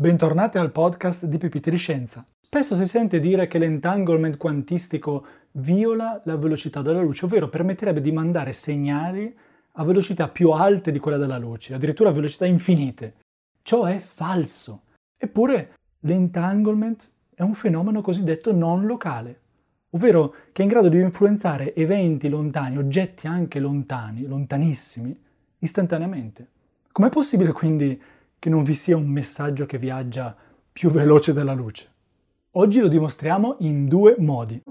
Bentornati al podcast di Pepite di Scienza. Spesso si sente dire che l'entanglement quantistico viola la velocità della luce, ovvero permetterebbe di mandare segnali a velocità più alte di quella della luce, addirittura a velocità infinite. Ciò è falso. Eppure l'entanglement è un fenomeno cosiddetto non locale, ovvero che è in grado di influenzare eventi lontani, oggetti anche lontani, lontanissimi, istantaneamente. Com'è possibile quindi che non vi sia un messaggio che viaggia più veloce della luce? Oggi lo dimostriamo in due modi.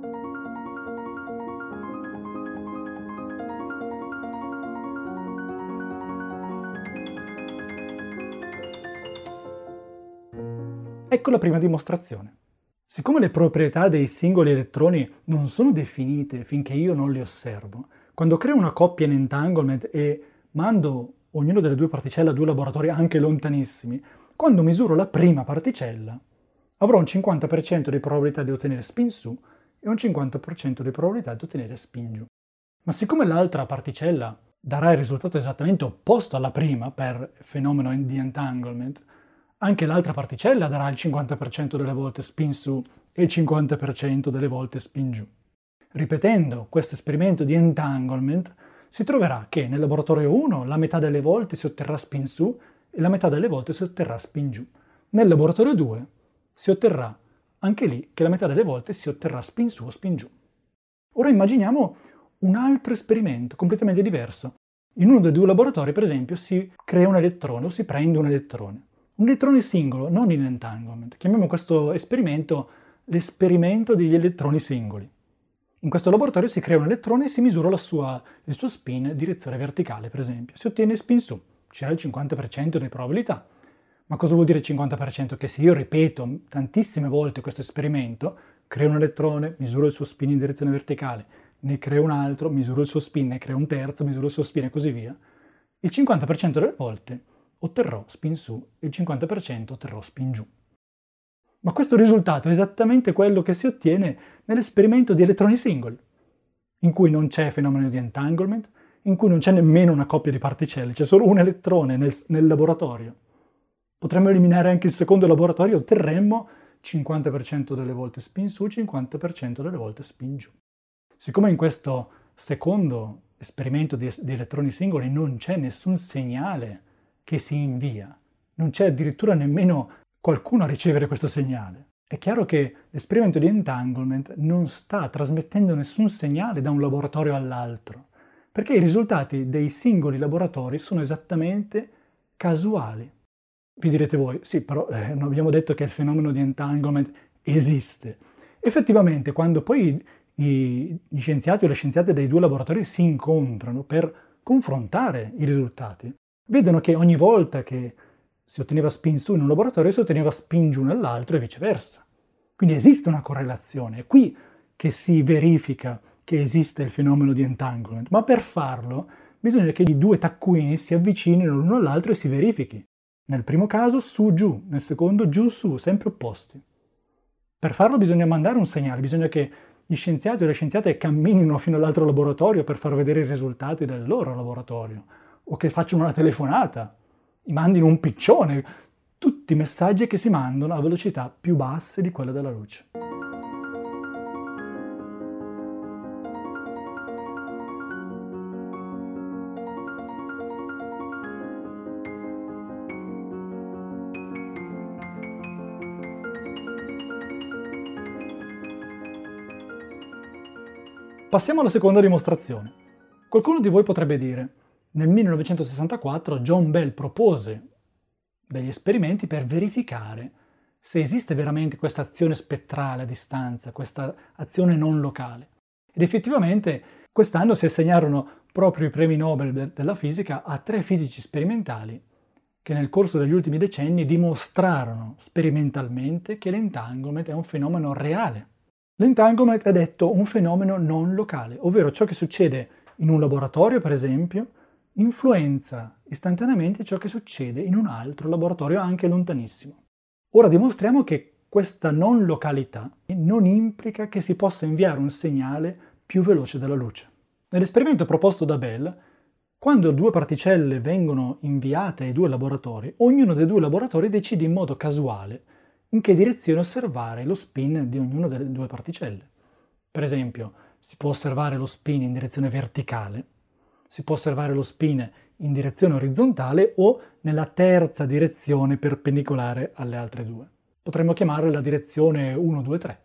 Ecco la prima dimostrazione. Siccome le proprietà dei singoli elettroni non sono definite finché io non le osservo, quando creo una coppia in entanglement e mando ognuno delle due particelle a due laboratori anche lontanissimi, quando misuro la prima particella avrò un 50% di probabilità di ottenere spin su e un 50% di probabilità di ottenere spin giù. Ma siccome l'altra particella darà il risultato esattamente opposto alla prima per fenomeno di entanglement, anche l'altra particella darà il 50% delle volte spin su e il 50% delle volte spin giù. Ripetendo questo esperimento di entanglement, si troverà che nel laboratorio 1 la metà delle volte si otterrà spin su e la metà delle volte si otterrà spin giù. Nel laboratorio 2 si otterrà anche lì che la metà delle volte si otterrà spin su o spin giù. Ora immaginiamo un altro esperimento completamente diverso. In uno dei due laboratori, per esempio, si crea un elettrone o si prende un elettrone. Un elettrone singolo, non in entanglement. Chiamiamo questo esperimento l'esperimento degli elettroni singoli. In questo laboratorio si crea un elettrone e si misura il suo spin in direzione verticale, per esempio. Si ottiene spin su, c'era il 50% di probabilità. Ma cosa vuol dire 50%? Che se io ripeto tantissime volte questo esperimento, creo un elettrone, misuro il suo spin in direzione verticale, ne creo un altro, misuro il suo spin, ne creo un terzo, misuro il suo spin e così via, il 50% delle volte otterrò spin su e il 50% otterrò spin giù. Ma questo risultato è esattamente quello che si ottiene nell'esperimento di elettroni singoli, in cui non c'è fenomeno di entanglement, in cui non c'è nemmeno una coppia di particelle, c'è solo un elettrone nel laboratorio. Potremmo eliminare anche il secondo laboratorio e otterremmo 50% delle volte spin su, 50% delle volte spin giù. Siccome in questo secondo esperimento di elettroni singoli non c'è nessun segnale che si invia, non c'è addirittura nemmeno qualcuno a ricevere questo segnale. È chiaro che l'esperimento di entanglement non sta trasmettendo nessun segnale da un laboratorio all'altro, perché i risultati dei singoli laboratori sono esattamente casuali. Vi direte voi, sì, però non abbiamo detto che il fenomeno di entanglement esiste. Effettivamente, quando poi gli scienziati o le scienziate dei due laboratori si incontrano per confrontare i risultati, vedono che ogni volta che si otteneva spin su in un laboratorio si otteneva spin giù nell'altro e viceversa. Quindi esiste una correlazione, è qui che si verifica che esiste il fenomeno di entanglement, ma per farlo bisogna che i due taccuini si avvicinino l'uno all'altro e si verifichi. Nel primo caso su-giù, nel secondo giù-su, sempre opposti. Per farlo bisogna mandare un segnale, bisogna che gli scienziati o le scienziate camminino fino all'altro laboratorio per far vedere i risultati del loro laboratorio, o che facciano una telefonata, i mandino un piccione, tutti i messaggi che si mandano a velocità più basse di quella della luce. Passiamo alla seconda dimostrazione. Qualcuno di voi potrebbe dire: nel 1964 John Bell propose degli esperimenti per verificare se esiste veramente questa azione spettrale a distanza, questa azione non locale. Ed effettivamente quest'anno si assegnarono proprio i premi Nobel della fisica a 3 fisici sperimentali che nel corso degli ultimi decenni dimostrarono sperimentalmente che l'entanglement è un fenomeno reale. L'entanglement è detto un fenomeno non locale, ovvero ciò che succede in un laboratorio, per esempio, influenza istantaneamente ciò che succede in un altro laboratorio anche lontanissimo. Ora dimostriamo che questa non località non implica che si possa inviare un segnale più veloce della luce. Nell'esperimento proposto da Bell Quando due particelle vengono inviate ai due laboratori, ognuno dei due laboratori decide in modo casuale in che direzione osservare lo spin di ognuna delle due particelle. Per esempio, si può osservare lo spin in direzione verticale, si può osservare lo spin in direzione orizzontale o nella terza direzione perpendicolare alle altre due. Potremmo chiamarla la direzione 1, 2, 3.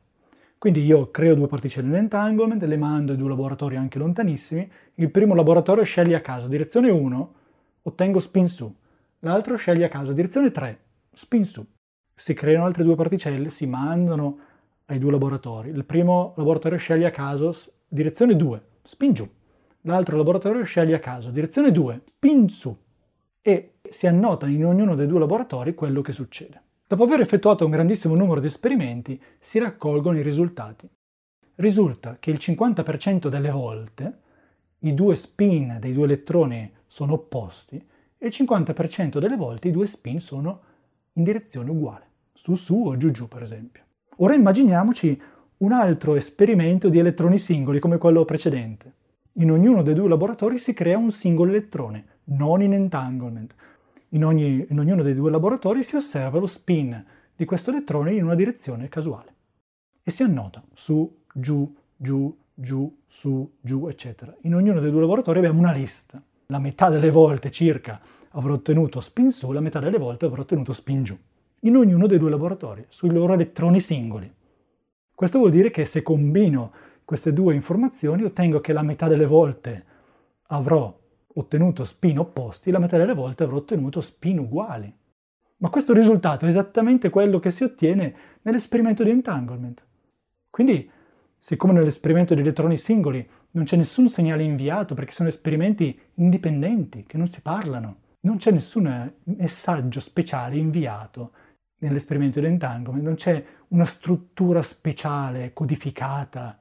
Quindi io creo due particelle in entanglement, le mando ai due laboratori anche lontanissimi, il primo laboratorio sceglie a caso direzione 1, ottengo spin su, l'altro sceglie a caso direzione 3, spin su. Si creano altre due particelle, si mandano ai due laboratori, il primo laboratorio sceglie a caso direzione 2, spin giù, l'altro laboratorio sceglie a caso direzione 2, spin su, e si annota in ognuno dei due laboratori quello che succede. Dopo aver effettuato un grandissimo numero di esperimenti, si raccolgono i risultati. Risulta che il 50% delle volte i due spin dei due elettroni sono opposti e il 50% delle volte i due spin sono in direzione uguale, su o giù per esempio. Ora immaginiamoci un altro esperimento di elettroni singoli come quello precedente. In ognuno dei due laboratori si crea un singolo elettrone, non in entanglement. In ognuno dei due laboratori si osserva lo spin di questo elettrone in una direzione casuale e si annota su, giù, giù, giù, su, giù, eccetera. In ognuno dei due laboratori abbiamo una lista. La metà delle volte circa avrò ottenuto spin su, la metà delle volte avrò ottenuto spin giù. In ognuno dei due laboratori, sui loro elettroni singoli. Questo vuol dire che se combino queste due informazioni ottengo che la metà delle volte avrò ottenuto spin opposti, la metà delle volte avrò ottenuto spin uguali. Ma questo risultato è esattamente quello che si ottiene nell'esperimento di entanglement. Quindi, siccome nell'esperimento di elettroni singoli non c'è nessun segnale inviato perché sono esperimenti indipendenti, che non si parlano, non c'è nessun messaggio speciale inviato nell'esperimento di entanglement, non c'è una struttura speciale codificata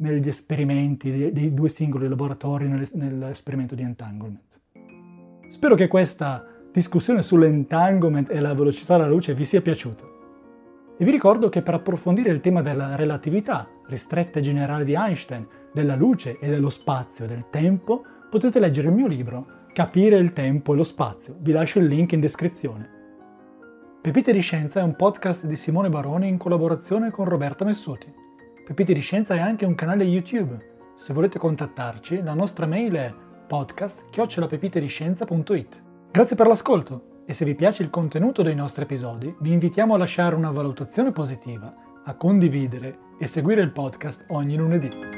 negli esperimenti dei due singoli laboratori nell'esperimento di entanglement. Spero che questa discussione sull'entanglement e la velocità della luce vi sia piaciuta. E vi ricordo che per approfondire il tema della relatività ristretta e generale di Einstein, della luce e dello spazio e del tempo, potete leggere il mio libro Capire il tempo e lo spazio. Vi lascio il link in descrizione. Pepite di Scienza è un podcast di Simone Baroni in collaborazione con Roberta Messuti. Pepite di Scienza è anche un canale YouTube. Se volete contattarci, la nostra mail è podcast@pepitediscienza.it. Grazie per l'ascolto e se vi piace il contenuto dei nostri episodi, vi invitiamo a lasciare una valutazione positiva, a condividere e seguire il podcast ogni lunedì.